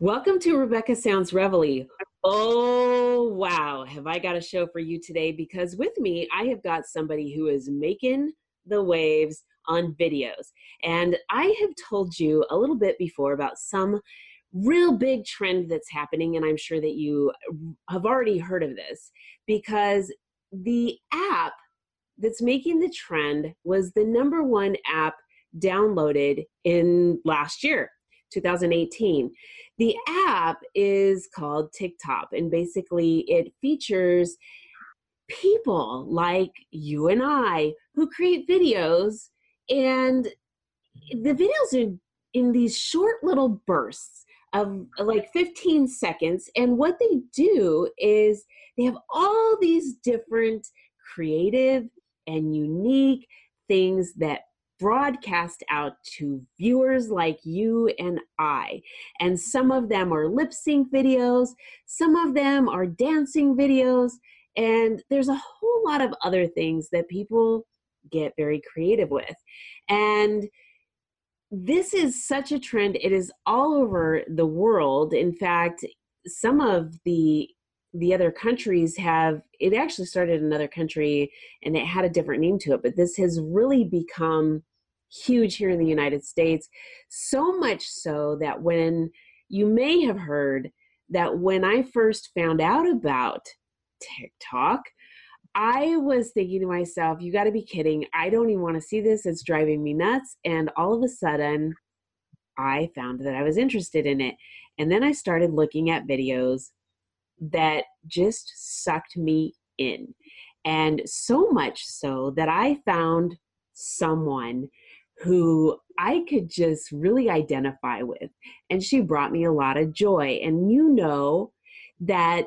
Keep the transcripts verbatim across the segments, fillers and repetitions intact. Welcome to Rebecca Sounds Reveille. Oh, wow. Have I got a show for you today, because with me, I have got somebody who is making the waves on videos. And I have told you a little bit before about some real big trend that's happening, and I'm sure that you have already heard of this, because the app that's making the trend was the number one app downloaded in last year, two thousand eighteen. The app is called TikTok, and basically it features people like you and I who create videos, and the videos are in these short little bursts of like fifteen seconds. And what they do is they have all these different creative and unique things that broadcast out to viewers like you and I. And some of them are lip sync videos, some of them are dancing videos, and there's a whole lot of other things that people get very creative with. And this is such a trend. It is all over the world. In fact, some of the the other countries have, it actually started in another country and it had a different name to it, but this has really become huge here in the United States. So much so that when you may have heard that when I first found out about TikTok, I was thinking to myself, you got to be kidding. I don't even want to see this. It's driving me nuts. And all of a sudden, I found that I was interested in it. And then I started looking at videos that just sucked me in. And so much so that I found someone who I could just really identify with. And she brought me a lot of joy. And you know that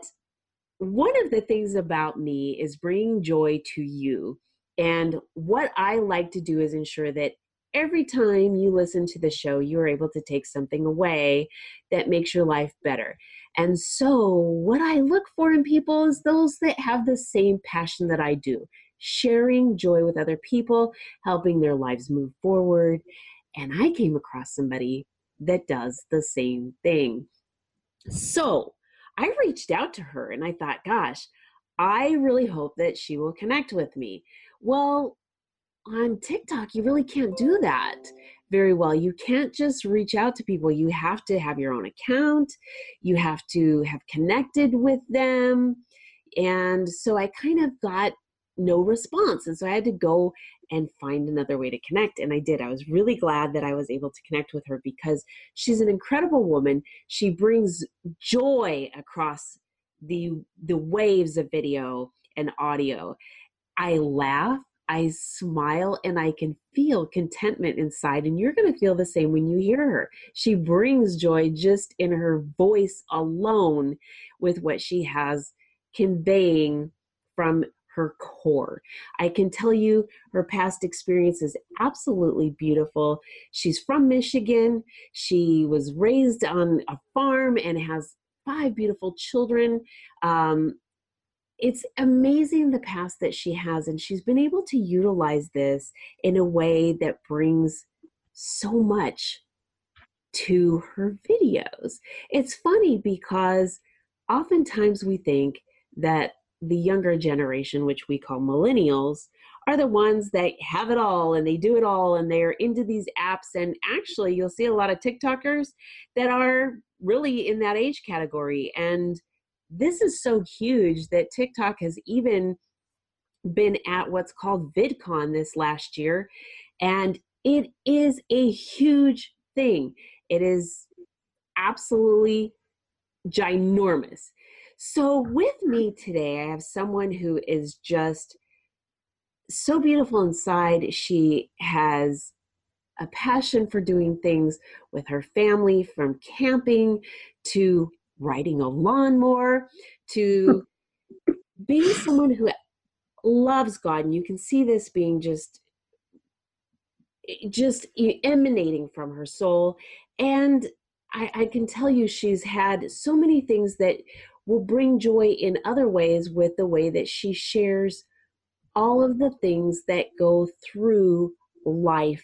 one of the things about me is bringing joy to you. And what I like to do is ensure that every time you listen to the show, you're able to take something away that makes your life better. And so what I look for in people is those that have the same passion that I do, sharing joy with other people, helping their lives move forward. And I came across somebody that does the same thing. So I reached out to her and I thought, gosh, I really hope that she will connect with me. Well, on TikTok, you really can't do that very well. You can't just reach out to people. You have to have your own account. You have to have connected with them. And so I kind of got no response. And so I had to go and find another way to connect. And I did. I was really glad that I was able to connect with her, because she's an incredible woman. She brings joy across the, the waves of video and audio. I laugh, I smile, and I can feel contentment inside. And you're going to feel the same when you hear her. She brings joy just in her voice alone with what she has conveying from her core. I can tell you her past experience is absolutely beautiful. She's from Michigan. She was raised on a farm and has five beautiful children. Um, it's amazing the past that she has, and she's been able to utilize this in a way that brings so much to her videos. It's funny because oftentimes we think that the younger generation, which we call millennials, are the ones that have it all and they do it all and they're into these apps. And actually, you'll see a lot of TikTokers that are really in that age category. And this is so huge that TikTok has even been at what's called VidCon this last year. And it is a huge thing. It is absolutely ginormous. So with me today, I have someone who is just so beautiful inside. She has a passion for doing things with her family, from camping to riding a lawnmower, to being someone who loves God. And you can see this being just, just emanating from her soul. And I, I can tell you she's had so many things that will bring joy in other ways with the way that she shares all of the things that go through life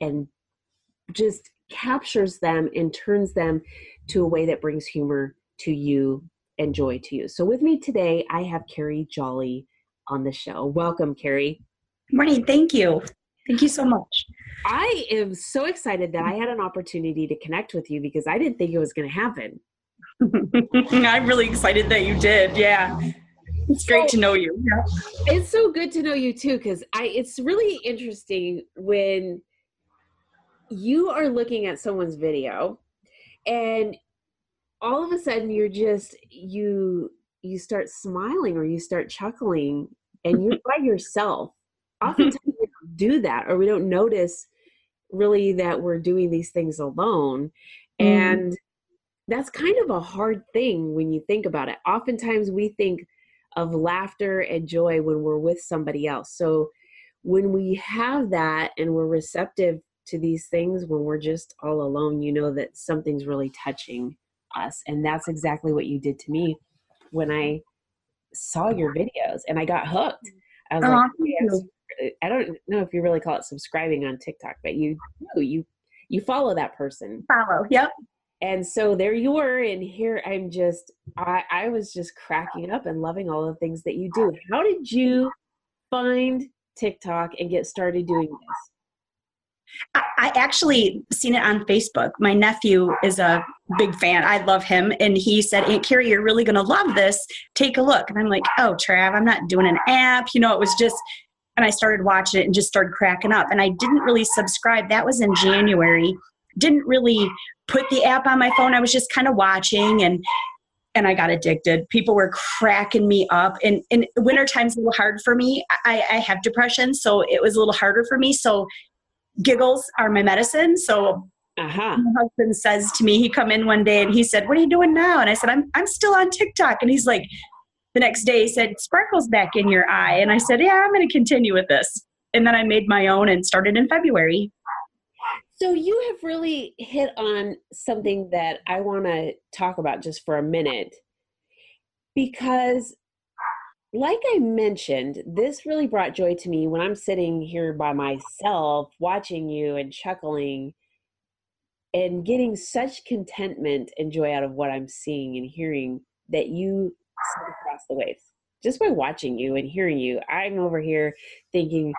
and just captures them and turns them to a way that brings humor to you and joy to you. So with me today, I have Carey Jolly on the show. Welcome, Carey. Morning. Thank you. Thank you so much. I am so excited that I had an opportunity to connect with you because I didn't think it was going to happen. I'm really excited that you did. Yeah. It's great so, to know you. Yeah. It's so good to know you too, because I it's really interesting when you are looking at someone's video and all of a sudden you're just, you you start smiling or you start chuckling and you're by yourself. Oftentimes we don't do that, or we don't notice really that we're doing these things alone. Mm. And that's kind of a hard thing when you think about it. Oftentimes we think of laughter and joy when we're with somebody else. So when we have that and we're receptive to these things, when we're just all alone, you know that something's really touching us. And that's exactly what you did to me when I saw your videos and I got hooked. I was oh, like, yes. I don't know if you really call it subscribing on TikTok, but you you you follow that person. Follow, yep. And so there you were, and here I'm just, I, I was just cracking up and loving all the things that you do. How did you find TikTok and get started doing this? I, I actually seen it on Facebook. My nephew is a big fan. I love him. And he said, Aunt Carey, you're really going to love this. Take a look. And I'm like, oh, Trav, I'm not doing an app. You know, it was just, and I started watching it and just started cracking up. And I didn't really subscribe. That was in January. Didn't really put the app on my phone. I was just kind of watching, and and I got addicted. People were cracking me up, and, and winter time's a little hard for me. I, I have depression, so it was a little harder for me. So giggles are my medicine. So uh-huh. My husband says to me, he come in one day and he said, what are you doing now? And I said, I'm I'm still on TikTok. And he's like, the next day he said, sparkles back in your eye. And I said, yeah, I'm going to continue with this. And then I made my own and started in February. So you have really hit on something that I want to talk about just for a minute, because like I mentioned, this really brought joy to me when I'm sitting here by myself watching you and chuckling and getting such contentment and joy out of what I'm seeing and hearing that you sit across the waves. Just by watching you and hearing you, I'm over here thinking,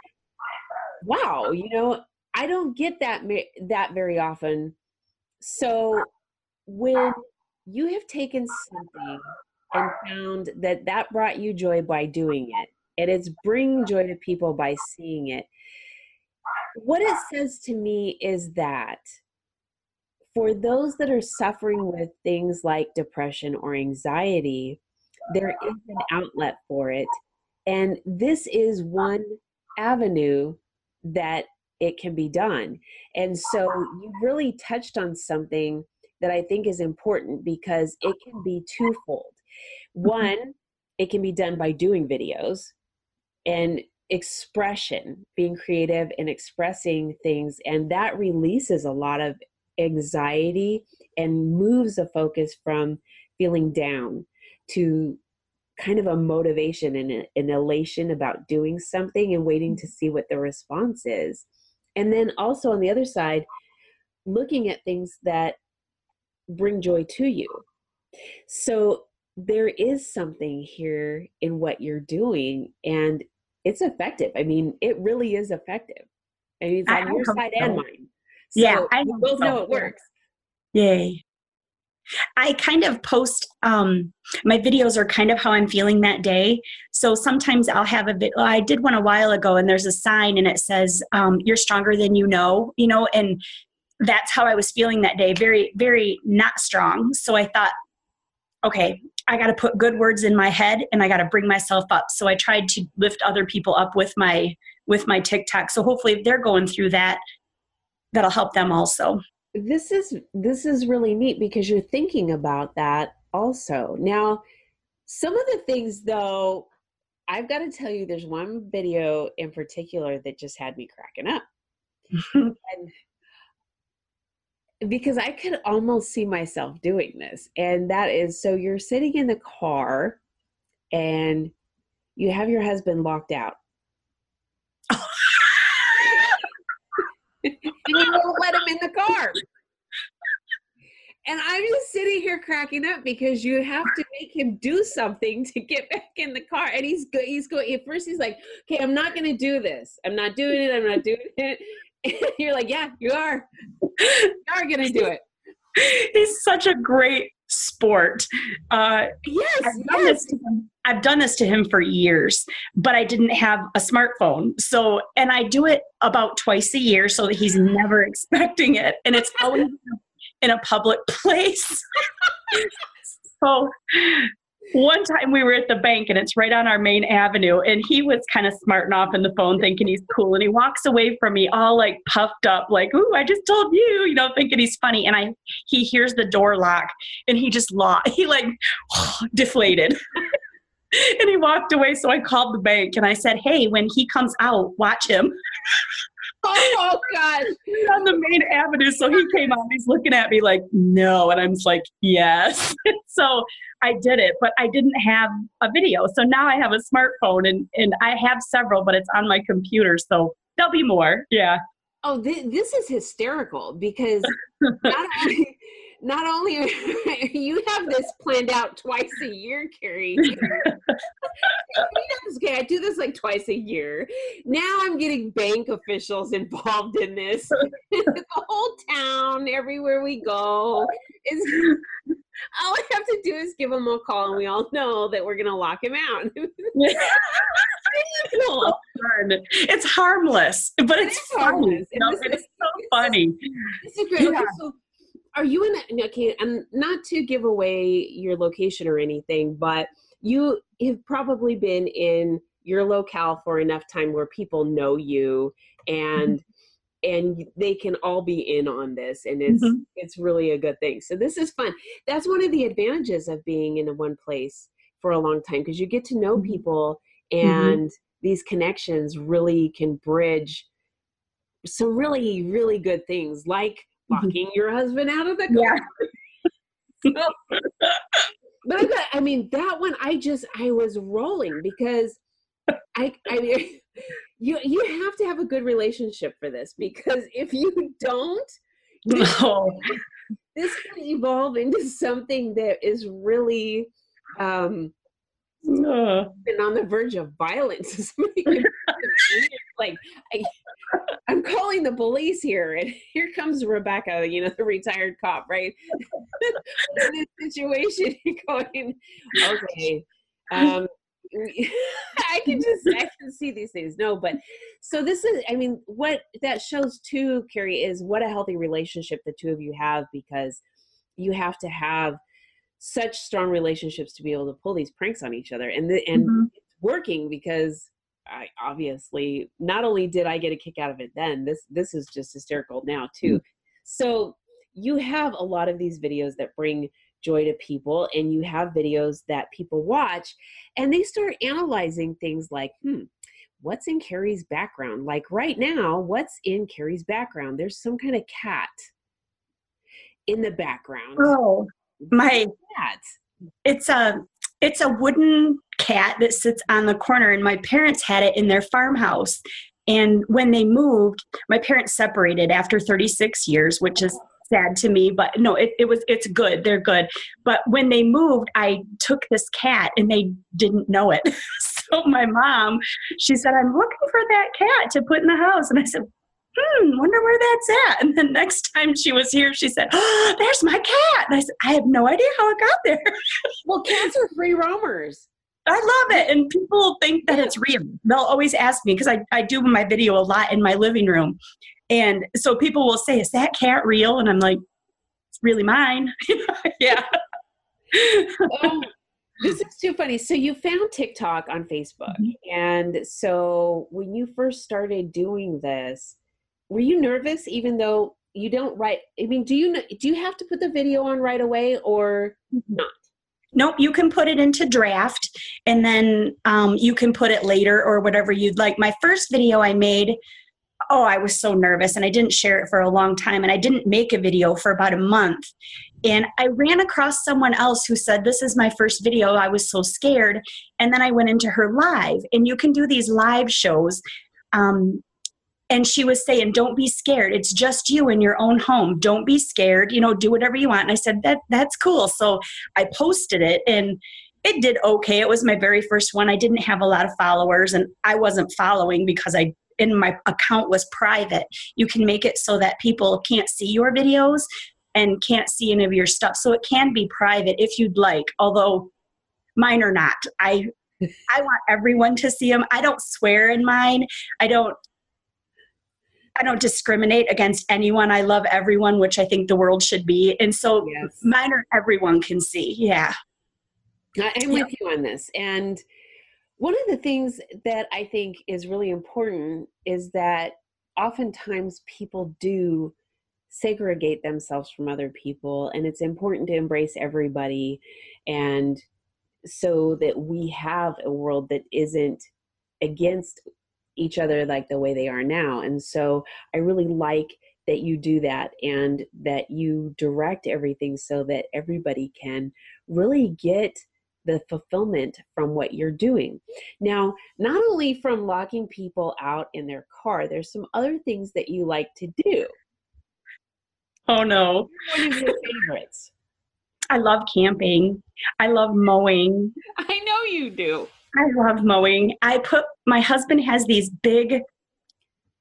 wow, you know, I don't get that that very often. So when you have taken something and found that that brought you joy by doing it, and it's bringing joy to people by seeing it, what it says to me is that for those that are suffering with things like depression or anxiety, there is an outlet for it. And this is one avenue that it can be done. And so you really touched on something that I think is important, because it can be twofold. One, it can be done by doing videos and expression, being creative and expressing things. And that releases a lot of anxiety and moves the focus from feeling down to kind of a motivation and an elation about doing something and waiting to see what the response is. And then also on the other side, looking at things that bring joy to you. So there is something here in what you're doing, and it's effective. I mean, it really is effective. I mean, it's on your side and mine. So yeah, I both know it works. Yay. I kind of post, um, my videos are kind of how I'm feeling that day. So sometimes I'll have a bit, well, I did one a while ago, and there's a sign and it says, um, you're stronger than you know, you know, and that's how I was feeling that day. Very, very not strong. So I thought, okay, I got to put good words in my head and I got to bring myself up. So I tried to lift other people up with my, with my TikTok. So hopefully if they're going through that, that'll help them also. This is this is really neat, because you're thinking about that also. Now, some of the things, though, I've got to tell you, there's one video in particular that just had me cracking up. And because I could almost see myself doing this. And that is, so you're sitting in the car and you have your husband locked out And he won't let him in the car. And I'm just sitting here cracking up because you have to make him do something to get back in the car. And he's good. He's going, at first he's like, okay, I'm not going to do this. I'm not doing it. I'm not doing it. And you're like, yeah, you are. You are going to do it. He's such a great sport. Uh, yes. I've done, yes. This to him. I've done this to him for years, but I didn't have a smartphone. So, and I do it about twice a year so that he's never expecting it. And it's always in a public place. So one time we were at the bank and it's right on our main avenue and he was kind of smarting off in the phone thinking he's cool. And he walks away from me all like puffed up, like, ooh, I just told you, you know, thinking he's funny. And I, he hears the door lock and he just locked, he like oh, deflated and he walked away. So I called the bank and I said, hey, when he comes out, watch him. Oh, God. He's on the main avenue. So he came out, he's looking at me like, no. And I'm just like, yes. So I did it, but I didn't have a video. So now I have a smartphone and, and I have several, but it's on my computer. So there'll be more. Yeah. Oh, th- this is hysterical because not only, not only you have this planned out twice a year, Carey. Okay, I do this like twice a year. Now I'm getting bank officials involved in this. The whole town, everywhere we go, is all I have to do is give him a call, and we all know that we're gonna lock him out. It's so fun. It's harmless, but it it's funny. You know, it's so funny. This is great. Yeah. So, are you in? A, okay, and not to give away your location or anything, but you have probably been in your locale for enough time where people know you, and mm-hmm. and they can all be in on this, and it's mm-hmm. it's really a good thing. So this is fun. That's one of the advantages of being in one place for a long time because you get to know people. And mm-hmm. these connections really can bridge some really, really good things like locking your husband out of the car. Yeah. So, but I, got, I mean, that one, I just, I was rolling because I, I mean, you, you have to have a good relationship for this because if you don't, this, no. this can evolve into something that is really, um, No. been on the verge of violence. Like I, I'm calling the police here, and here comes Rebecca, you know, the retired cop, right? In this situation, going, okay, um, I can just I can see these things. No, but so this is, I mean, what that shows too, Carey, is what a healthy relationship the two of you have because you have to have such strong relationships to be able to pull these pranks on each other. And the, and mm-hmm. it's working because I obviously, not only did I get a kick out of it then, this, this is just hysterical now too. Mm-hmm. So you have a lot of these videos that bring joy to people and you have videos that people watch and they start analyzing things like, hmm, what's in Carey's background? Like right now, what's in Carey's background? There's some kind of cat in the background. Oh. My cat. It's a it's a wooden cat that sits on the corner, and my parents had it in their farmhouse. And when they moved, my parents separated after thirty-six years, which is sad to me. But no, it, it was it's good. They're good. But when they moved, I took this cat, and they didn't know it. So my mom, she said, "I'm looking for that cat to put in the house," and I said, Hmm, wonder where that's at. And the next time she was here, she said, oh, there's my cat. And I said, I have no idea how it got there. Well, cats are free roamers. I love it. And people think that it's real. They'll always ask me because I, I do my video a lot in my living room. And so people will say, is that cat real? And I'm like, it's really mine. Yeah. um, this is too funny. So you found TikTok on Facebook. Mm-hmm. And so when you first started doing this, were you nervous even though you don't write? I mean, do you do you have to put the video on right away or not? Nope, you can put it into draft and then um, you can put it later or whatever you'd like. My first video I made, oh, I was so nervous and I didn't share it for a long time and I didn't make a video for about a month. And I ran across someone else who said, this is my first video. I was so scared. And then I went into her live and you can do these live shows. Um And she was saying, don't be scared. It's just you in your own home. Don't be scared. You know, do whatever you want. And I said, that that's cool. So I posted it and it did okay. It was my very first one. I didn't have a lot of followers and I wasn't following because I and my account was private. You can make it so that people can't see your videos and can't see any of your stuff. So it can be private if you'd like, although mine are not. I I want everyone to see them. I don't swear in mine. I don't I don't discriminate against anyone. I love everyone, which I think the world should be. And so yes. Mine are everyone can see. Yeah. I'm with you on this. And one of the things that I think is really important is that oftentimes people do segregate themselves from other people, and it's important to embrace everybody, and so that we have a world that isn't against each other like the way they are now. And so I really like that you do that and that you direct everything so that everybody can really get the fulfillment from what you're doing. Now, not only from locking people out in their car, there's some other things that you like to do. Oh no. One of your favorites. I love camping. I love mowing. I know you do. I love mowing. I put, my husband has these big,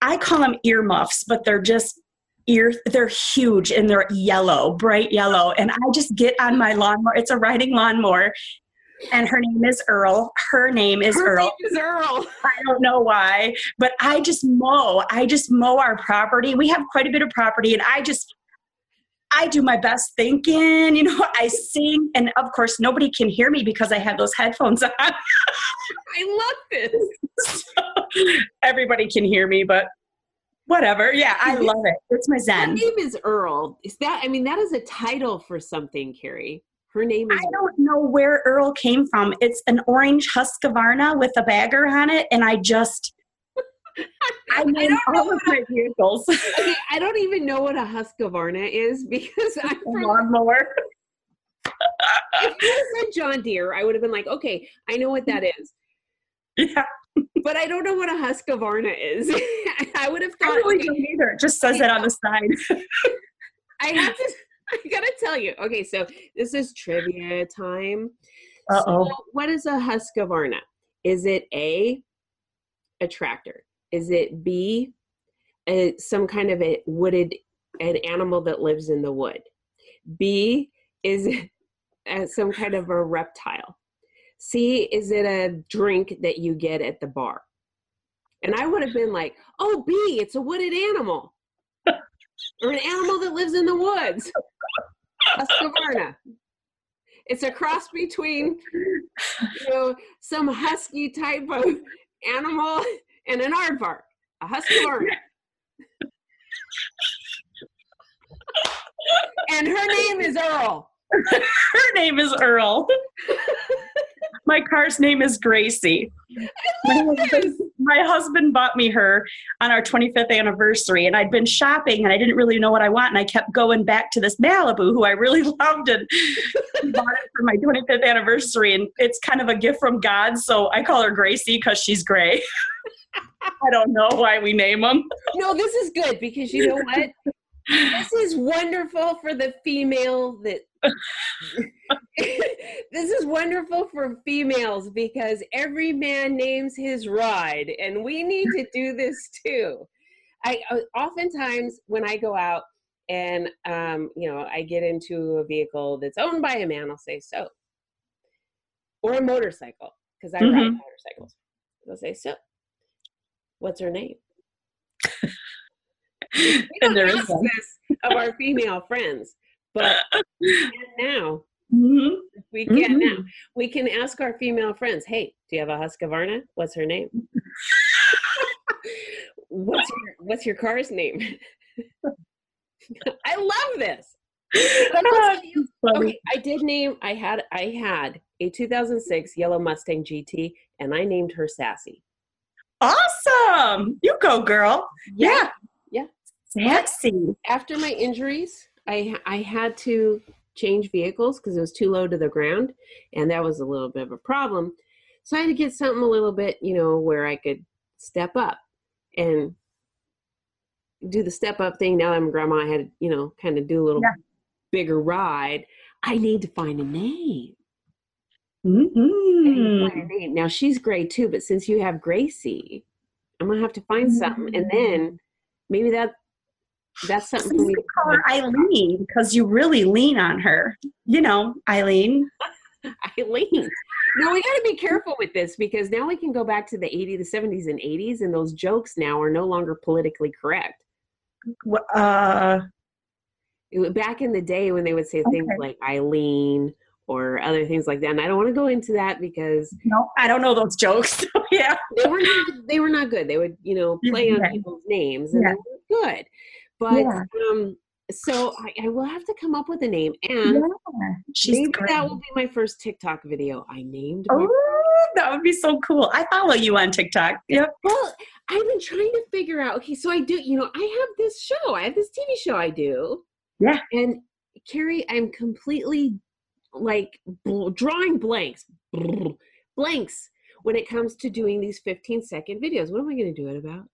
I call them earmuffs, but they're just ear, they're huge and they're yellow, bright yellow. And I just get on my lawnmower. It's a riding lawnmower. And her name is Earl. Her name is her Earl. Name is Earl. I don't know why, but I just mow. I just mow our property. We have quite a bit of property, and I just, I do my best thinking, you know, I sing, and of course nobody can hear me because I have those headphones on. I love this. So, everybody can hear me, but whatever. Yeah, I love it. It's my zen. Her name is Earl. Is that, I mean, that is a title for something, Carey. Her name is I don't know where Earl came from. It's an orange Husqvarna with a bagger on it, and I just I, mean, I don't all know of my a, vehicles. Okay, I don't even know what a Husqvarna is because I'm from a lawnmower. If you said John Deere, I would have been like, okay, I know what that is. Yeah. But I don't know what a Husqvarna is. I would have thought. I really okay, don't either. It just says okay, it on the side. I have to. I gotta tell you. Okay, so this is trivia time. Uh oh. So what is a Husqvarna? Is it a a tractor? Is it B, a, some kind of a wooded, an animal that lives in the wood? B, is it a, some kind of a reptile? C, is it a drink that you get at the bar? And I would have been like, oh, B, it's a wooded animal. Or an animal that lives in the woods. A Husqvarna. It's a cross between, you know, some husky type of animal and an aardvark, a Husqvarna. And her name is Earl. Her name is Earl. My car's name is Gracie. My husband, my husband bought me her on our twenty-fifth anniversary, and I'd been shopping and I didn't really know what I want. And I kept going back to this Malibu, who I really loved, and bought it for my twenty-fifth anniversary. And it's kind of a gift from God. So I call her Gracie because she's gray. I don't know why we name them. No, this is good because you know what? This is wonderful for the female that this is wonderful for females because every man names his ride, and we need to do this too. I oftentimes when I go out and um, you know, I get into a vehicle that's owned by a man, I'll say so, or a motorcycle because I mm-hmm. ride motorcycles. They'll say so. What's her name? We don't and there ask is this of our female friends, but we can now. Mm-hmm. We can mm-hmm. now. We can ask our female friends, hey, do you have a Husqvarna? What's her name? what's, your, what's your car's name? I love this. But I'll tell you, okay, I did name, I had, I had a two thousand six yellow Mustang G T, and I named her Sassy. Awesome. You go, girl. Yeah. yeah. Sassy. After my injuries, I I had to change vehicles because it was too low to the ground, and that was a little bit of a problem. So I had to get something a little bit, you know, where I could step up. And do the step up thing. Now I'm grandma, I had to, you know, kind of do a little yeah. bigger ride. I need to find a name. Mm-hmm. I need to find a name. Now she's great too, but since you have Gracie, I'm gonna have to find mm-hmm. something, and then maybe that that's something for me to call her Eileen, because you really lean on her. You know, Eileen. Eileen. Now we got to be careful with this, because now we can go back to the eighties, the seventies and eighties, and those jokes now are no longer politically correct. Uh, Back in the day when they would say okay. things like Eileen or other things like that, and I don't want to go into that because no, I don't know those jokes. yeah, they were not, they were not good. They would, you know, play on yeah. people's names, and yeah. they were good. But yeah. um, so I, I will have to come up with a name, and yeah. She's maybe great. That will be my first TikTok video. I named. Oh, my- that would be so cool. I follow you on TikTok. Yep. Well, I've been trying to figure out. Okay, so I do. You know, I have this show. I have this T V show. I do. Yeah. And Carey, I'm completely like bl- drawing blanks, bl- blanks when it comes to doing these fifteen second videos. What am I going to do it about?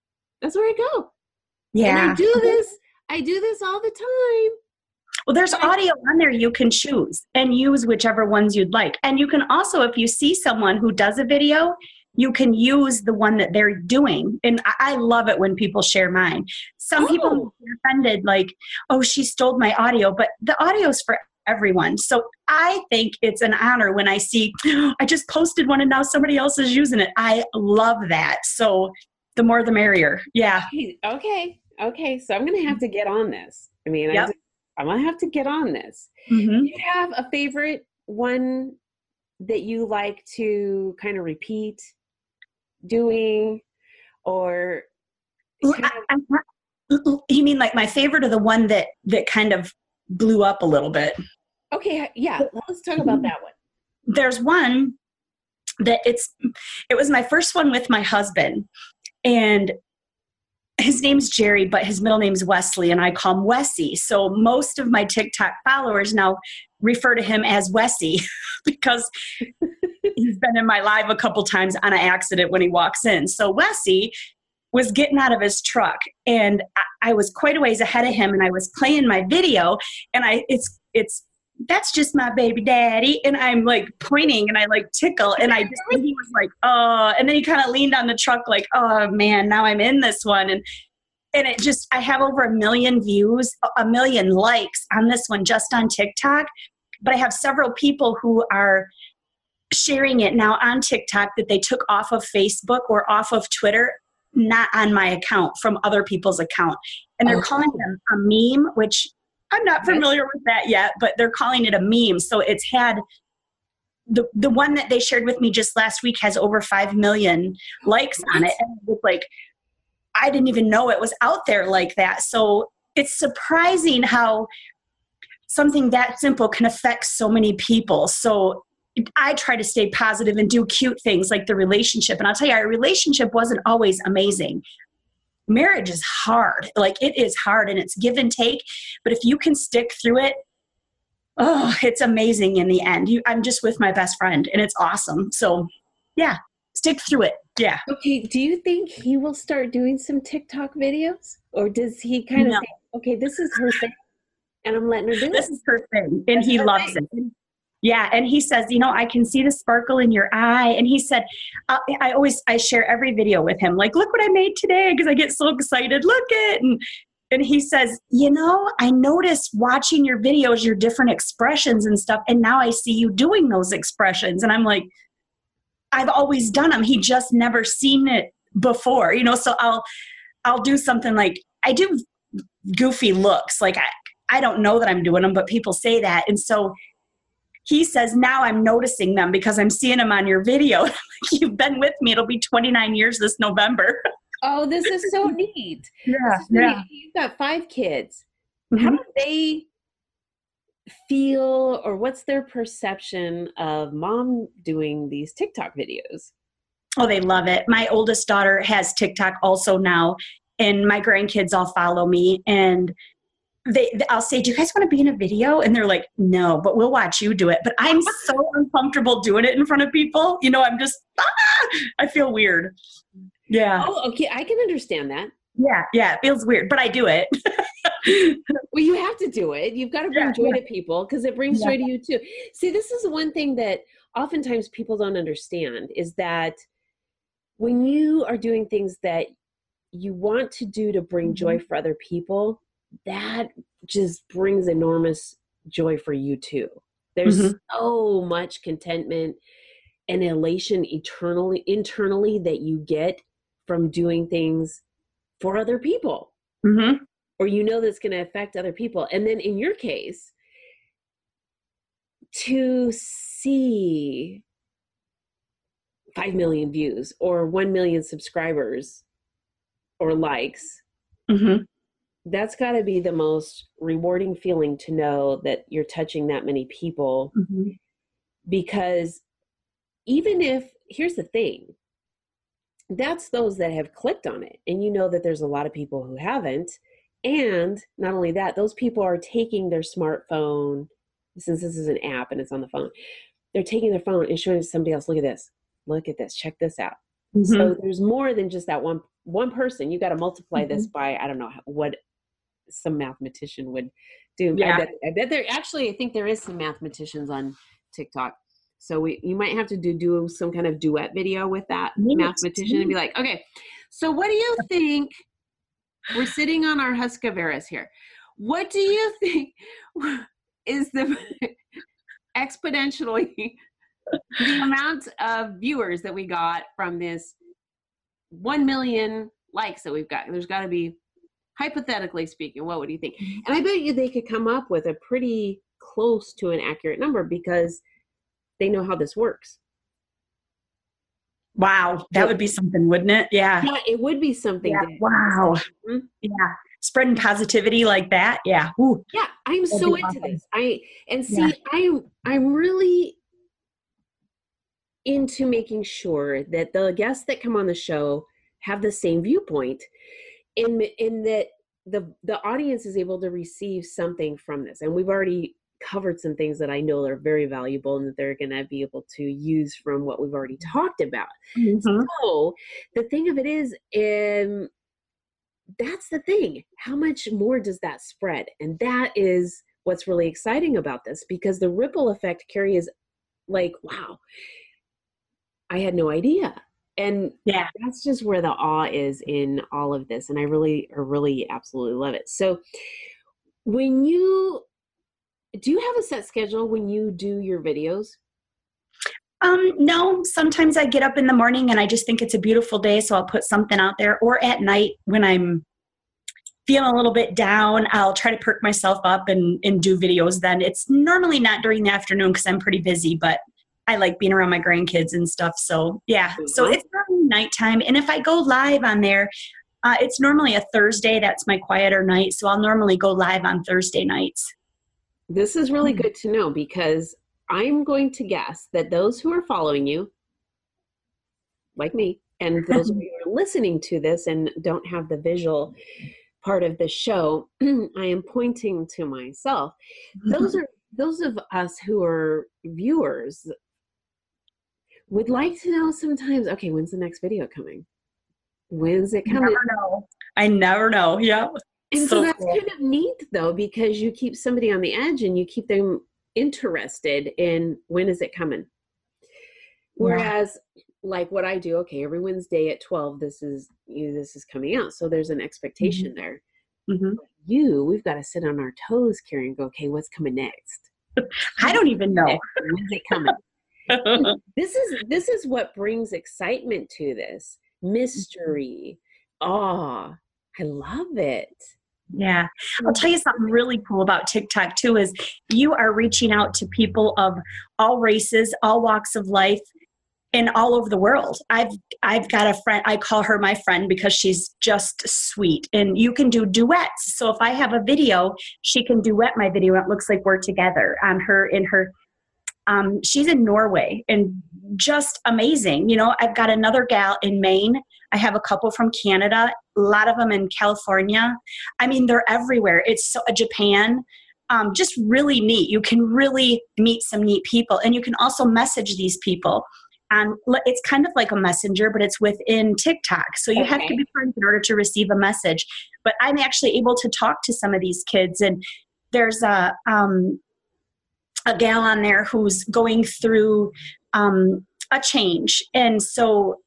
That's where I go. Yeah. And I do this. I do this all the time. Well, there's I, audio on there you can choose and use whichever ones you'd like. And you can also, if you see someone who does a video, you can use the one that they're doing. And I love it when people share mine. Some oh. people are offended, like, oh, she stole my audio, but the audio's for everyone. So I think it's an honor when I see, oh, I just posted one and now somebody else is using it. I love that. So the more the merrier. Yeah. Okay. Okay. So I'm going to have to get on this. I mean, yep. I'm going to have to get on this. Mm-hmm. Do you have a favorite one that you like to kind of repeat? Doing or kind of... You mean like my favorite or the one that that kind of blew up a little bit? Okay, yeah, let's talk about that one. There's one that it's it was my first one with my husband, and his name's Jerry, but his middle name's Wesley, and I call him Wessie. So most of my TikTok followers now refer to him as Wessie because he's been in my live a couple times on an accident when he walks in. So Wessie was getting out of his truck, and I was quite a ways ahead of him, and I was playing my video, and I it's it's that's just my baby daddy, and I'm like pointing and I like tickle, and I just and he was like, oh, and then he kind of leaned on the truck like, oh man, now I'm in this one, and and it just I have over a million views, a million likes on this one just on TikTok, but I have several people who are sharing it now on TikTok that they took off of Facebook or off of Twitter, not on my account, from other people's account, and they're oh. calling them a meme, which I'm not familiar with that yet, but they're calling it a meme. So it's had the the one that they shared with me just last week has over five million likes on it. And it was like, I didn't even know it was out there like that. So it's surprising how something that simple can affect so many people. So I try to stay positive and do cute things like the relationship. And I'll tell you, our relationship wasn't always amazing. Marriage is hard. Like it is hard, and it's give and take, but if you can stick through it, oh, it's amazing in the end. You, I'm just with my best friend, and it's awesome. So yeah, stick through it. Yeah. Okay. Do you think he will start doing some TikTok videos, or does he kind of no. think, okay, this is her thing and I'm letting her do it? This is her thing. And That's he loves thing. it. Yeah. And he says, you know, I can see the sparkle in your eye. And he said, uh, I always, I share every video with him. Like, look what I made today. Cause I get so excited. Look it. And, and he says, you know, I noticed watching your videos, your different expressions and stuff. And now I see you doing those expressions. And I'm like, I've always done them. He just never seen it before, you know? So I'll, I'll do something like I do goofy looks. Like I, I don't know that I'm doing them, but people say that. And so he says, now I'm noticing them because I'm seeing them on your video. You've been with me. It'll be twenty-nine years this November. Oh, this is so neat. Yeah, yeah. You've got five kids. Mm-hmm. How do they feel, or what's their perception of mom doing these TikTok videos? Oh, they love it. My oldest daughter has TikTok also now, and my grandkids all follow me, and They, I'll say, do you guys want to be in a video? And they're like, no, but we'll watch you do it. But I'm so uncomfortable doing it in front of people. You know, I'm just, ah, I feel weird. Yeah. Oh, okay. I can understand that. Yeah. Yeah. It feels weird, but I do it. Well, you have to do it. You've got to bring yeah, joy yeah. to people, because it brings yeah. joy to you too. See, this is one thing that oftentimes people don't understand, is that when you are doing things that you want to do to bring joy for other people, that just brings enormous joy for you too. There's mm-hmm. so much contentment and elation eternally, internally that you get from doing things for other people, mm-hmm. or you know that's going to affect other people. And then in your case, to see five million views or one million subscribers or likes, mm-hmm. that's got to be the most rewarding feeling, to know that you're touching that many people. Mm-hmm. Because even if, here's the thing, that's those that have clicked on it. And you know that there's a lot of people who haven't. And not only that, those people are taking their smartphone, since this is an app and it's on the phone, they're taking their phone and showing somebody else, look at this, look at this, check this out. Mm-hmm. So there's more than just that one, one person. You got to multiply mm-hmm. this by, I don't know what some mathematician would do. Yeah. I bet, I bet there actually, I think there is some mathematicians on TikTok. So we, you might have to do, do some kind of duet video with that yes. mathematician and be like, okay, so what do you think? We're sitting on our Husqvarnas here. What do you think is the exponentially the amount of viewers that we got from this one million likes that we've got? There's got to be, hypothetically speaking, what would you think? And I bet you they could come up with a pretty close to an accurate number, because they know how this works. Wow. That would be something, wouldn't it? Yeah. Yeah, it would be something. Yeah. Wow. Mm-hmm. Yeah. Spreading positivity like that. Yeah. Ooh. Yeah. I'm That'd so into awesome. This. I, and see, yeah. I'm, I'm really into making sure that the guests that come on the show have the same viewpoint, in in that the, the audience is able to receive something from this. And we've already covered some things that I know are very valuable and that they're going to be able to use from what we've already talked about. Mm-hmm. So the thing of it is, um, that's the thing. How much more does that spread? And that is what's really exciting about this, because the ripple effect, Carey, is like, wow, I had no idea. And yeah, that's just where the awe is in all of this. And I really, I really absolutely love it. So when you, do you have a set schedule when you do your videos? Um, no, sometimes I get up in the morning and I just think it's a beautiful day, so I'll put something out there. Or at night when I'm feeling a little bit down, I'll try to perk myself up and, and do videos then. It's normally not during the afternoon because I'm pretty busy, but I like being around my grandkids and stuff. So yeah, mm-hmm. so it's normally nighttime. And if I go live on there, uh, it's normally a Thursday. That's my quieter night. So I'll normally go live on Thursday nights. This is really good to know, because I'm going to guess that those who are following you, like me, and those who are listening to this and don't have the visual part of the show, I am pointing to myself. Those are those of us who are viewers would like to know sometimes, okay, when's the next video coming? When's it coming? I never know. I never know. Yep. And so, so that's cool. Kind of neat, though, because you keep somebody on the edge and you keep them interested in when is it coming. Whereas, yeah. like what I do, okay, every Wednesday at twelve, this is you know, this is coming out. So there's an expectation mm-hmm. there. Mm-hmm. You, we've got to sit on our toes, Carey, and go, okay, what's coming next? I don't even know. When's it coming? This is this is what brings excitement to this. Mystery, awe. I love it. Yeah. I'll tell you something really cool about TikTok too, is you are reaching out to people of all races, all walks of life, and all over the world. I've, I've got a friend, I call her my friend because she's just sweet, and you can do duets. So if I have a video, she can duet my video. It looks like we're together on her, in her, um, she's in Norway, and just amazing. You know, I've got another gal in Maine. I have a couple from Canada, a lot of them in California. I mean, they're everywhere. It's so, Japan, um, just really neat. You can really meet some neat people, and you can also message these people. And it's kind of like a messenger, but it's within TikTok. So you okay. have to be friends in order to receive a message. But I'm actually able to talk to some of these kids. And there's a, um, a gal on there who's going through um, a change. And so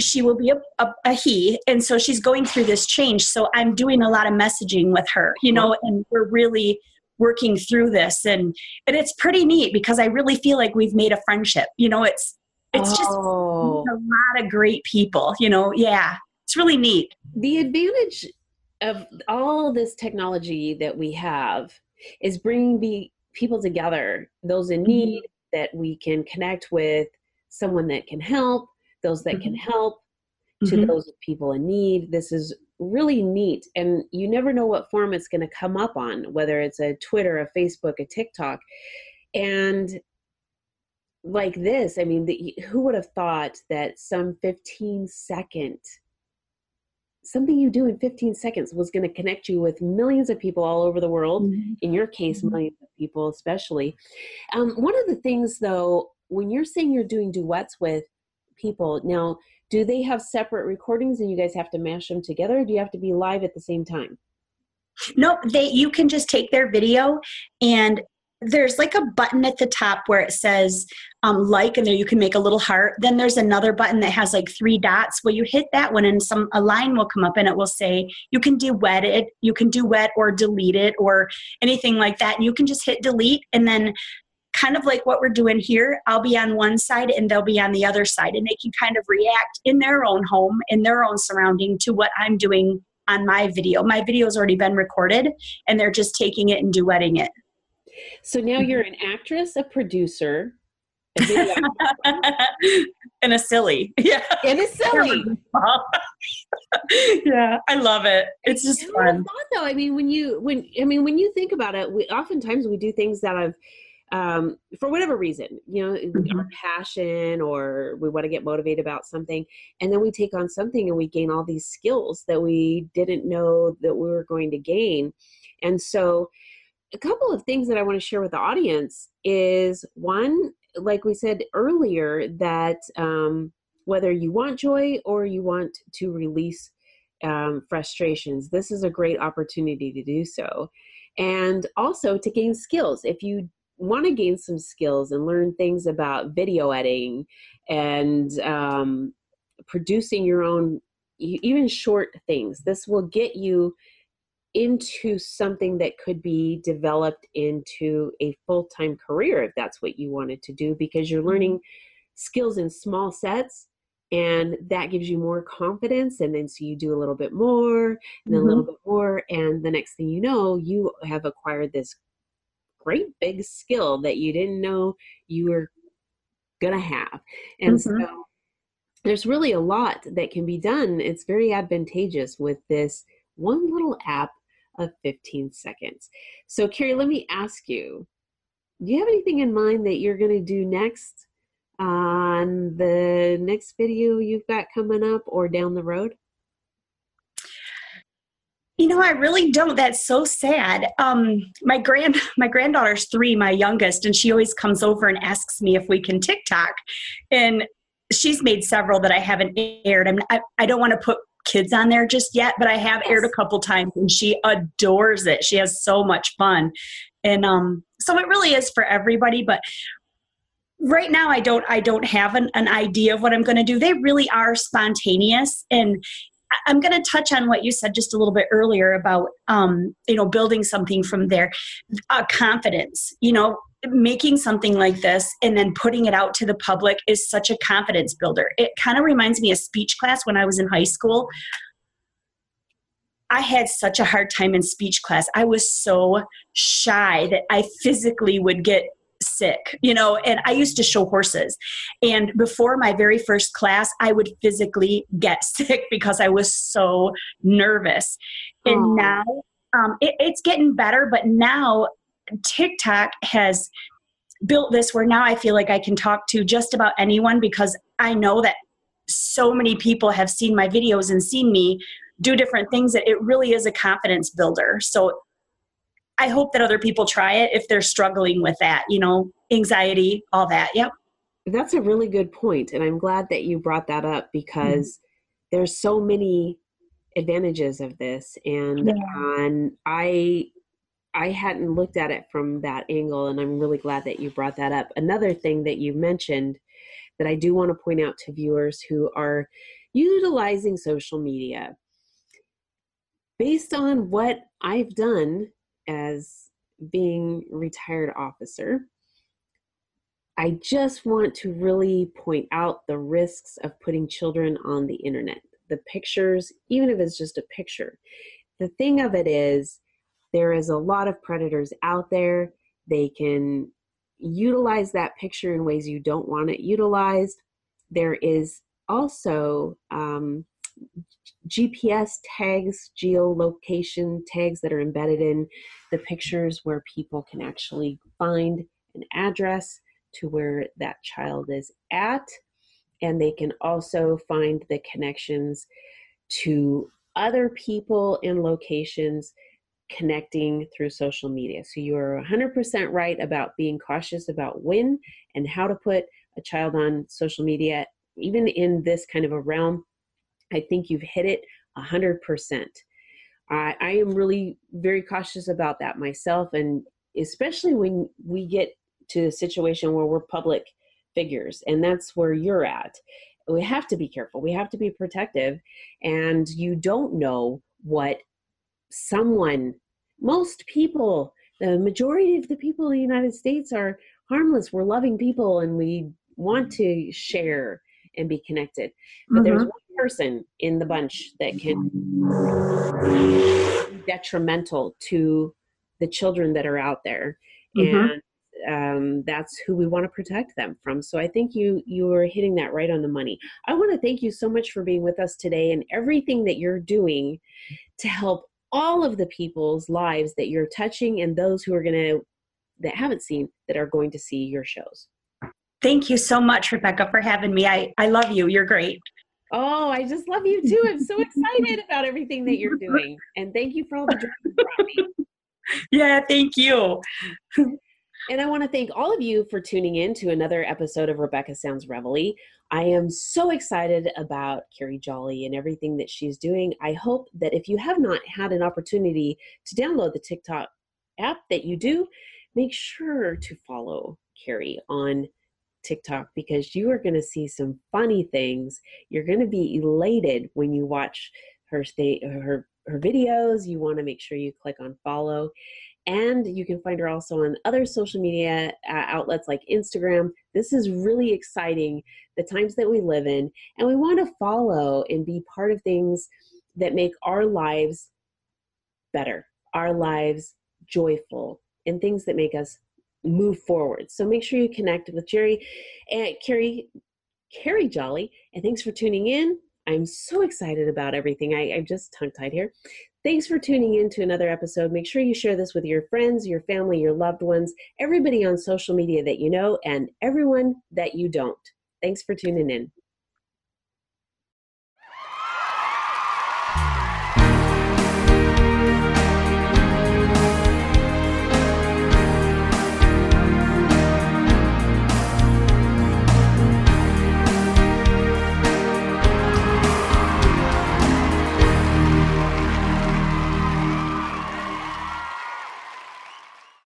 she will be a, a, a he. And so she's going through this change. So I'm doing a lot of messaging with her, you know, and we're really working through this. And, and it's pretty neat because I really feel like we've made a friendship, you know, it's, it's oh. just a lot of great people, you know? Yeah. It's really neat. The advantage of all this technology that we have is bringing the people together, those in need that we can connect with someone that can help, those that mm-hmm. can help to mm-hmm. those people in need. This is really neat. And you never know what form it's going to come up on, whether it's a Twitter, a Facebook, a TikTok. And like this, I mean, the, who would have thought that some fifteen second, something you do in fifteen seconds was going to connect you with millions of people all over the world. Mm-hmm. In your case, mm-hmm. millions of people, especially. Um, one of the things though, when you're saying you're doing duets with people, now, do they have separate recordings and you guys have to mash them together? Or do you have to be live at the same time? Nope. They, you can just take their video and there's like a button at the top where it says um, like, and there you can make a little heart. Then there's another button that has like three dots. Well, you hit that one and some, a line will come up and it will say, you can duet it. You can duet or delete it or anything like that. And you can just hit delete. And then kind of like what we're doing here, I'll be on one side and they'll be on the other side, and they can kind of react in their own home, in their own surrounding to what I'm doing on my video. My video's already been recorded and they're just taking it and duetting it. So now you're an actress, a producer, a video and a silly. Yeah. And a silly. Yeah. I love it. It's just and fun. Thought, though, I mean, when you, when, I mean, when you think about it, we oftentimes we do things that I've, Um, for whatever reason, you know, mm-hmm. our passion, or we want to get motivated about something. And then we take on something and we gain all these skills that we didn't know that we were going to gain. And so a couple of things that I want to share with the audience is one, like we said earlier, that um, whether you want joy or you want to release um, frustrations, this is a great opportunity to do so. And also to gain skills. If you want to gain some skills and learn things about video editing and um, producing your own, even short things, this will get you into something that could be developed into a full-time career if that's what you wanted to do, because you're learning skills in small sets and that gives you more confidence. And then so you do a little bit more and then mm-hmm. a little bit more. And the next thing you know, you have acquired this great big skill that you didn't know you were gonna have. And mm-hmm. so there's really a lot that can be done. It's very advantageous with this one little app of fifteen seconds. So Carey, let me ask you, do you have anything in mind that you're gonna do next on the next video you've got coming up or down the road? You know, I really don't. That's so sad. Um, my grand, my granddaughter's three, my youngest, and she always comes over and asks me if we can TikTok. And she's made several that I haven't aired. I'm, I, I don't want to put kids on there just yet, but I have aired a couple times and she adores it. She has so much fun. And um, so it really is for everybody. But right now I don't, I don't have an, an idea of what I'm going to do. They really are spontaneous. And I'm going to touch on what you said just a little bit earlier about, um, you know, building something from there, uh, confidence, you know, making something like this and then putting it out to the public is such a confidence builder. It kind of reminds me of speech class when I was in high school. I had such a hard time in speech class. I was so shy that I physically would get sick, you know, and I used to show horses. And before my very first class, I would physically get sick because I was so nervous. And oh. now um, it, it's getting better, but now TikTok has built this where now I feel like I can talk to just about anyone because I know that so many people have seen my videos and seen me do different things that it really is a confidence builder. So I hope that other people try it if they're struggling with that, you know, anxiety, all that. Yep. That's a really good point, and I'm glad that you brought that up because mm-hmm. there's so many advantages of this, and yeah. on, I I hadn't looked at it from that angle, and I'm really glad that you brought that up. Another thing that you mentioned that I do want to point out to viewers who are utilizing social media, based on what I've done as being a retired officer, I just want to really point out the risks of putting children on the internet. The pictures, even if it's just a picture. The thing of it is, there is a lot of predators out there. They can utilize that picture in ways you don't want it utilized. There is also um, G P S tags, geolocation tags that are embedded in the pictures where people can actually find an address to where that child is at, and they can also find the connections to other people and locations connecting through social media. So you are one hundred percent right about being cautious about when and how to put a child on social media, even in this kind of a realm. I think you've hit it one hundred percent. I, I am really very cautious about that myself, and especially when we get to a situation where we're public figures, and that's where you're at. We have to be careful. We have to be protective, and you don't know what someone, most people, the majority of the people in the United States are harmless. We're loving people, and we want to share and be connected. But mm-hmm. there's one person in the bunch that can be detrimental to the children that are out there. Mm-hmm. And um that's who we want to protect them from. So I think you you are hitting that right on the money. I want to thank you so much for being with us today and everything that you're doing to help all of the people's lives that you're touching and those who are going to, that haven't seen, that are going to see your shows. Thank you so much, Rebecca, for having me. I, I love you. You're great. Oh, I just love you too. I'm so excited about everything that you're doing. And thank you for all the joy you brought me. Yeah, thank you. And I want to thank all of you for tuning in to another episode of Rebecca Sounds Reveille. I am so excited about Carey Jolly and everything that she's doing. I hope that if you have not had an opportunity to download the TikTok app that you do, make sure to follow Carey on TikTok because you are going to see some funny things. You're going to be elated when you watch her sta- her, her videos. You want to make sure you click on follow. And you can find her also on other social media uh, outlets like Instagram. This is really exciting, the times that we live in. And we want to follow and be part of things that make our lives better, our lives joyful, and things that make us move forward. So make sure you connect with Jerry and Carey, Carey Jolly. And thanks for tuning in. I'm so excited about everything. I, I'm just tongue-tied here. Thanks for tuning in to another episode. Make sure you share this with your friends, your family, your loved ones, everybody on social media that you know, and everyone that you don't. Thanks for tuning in.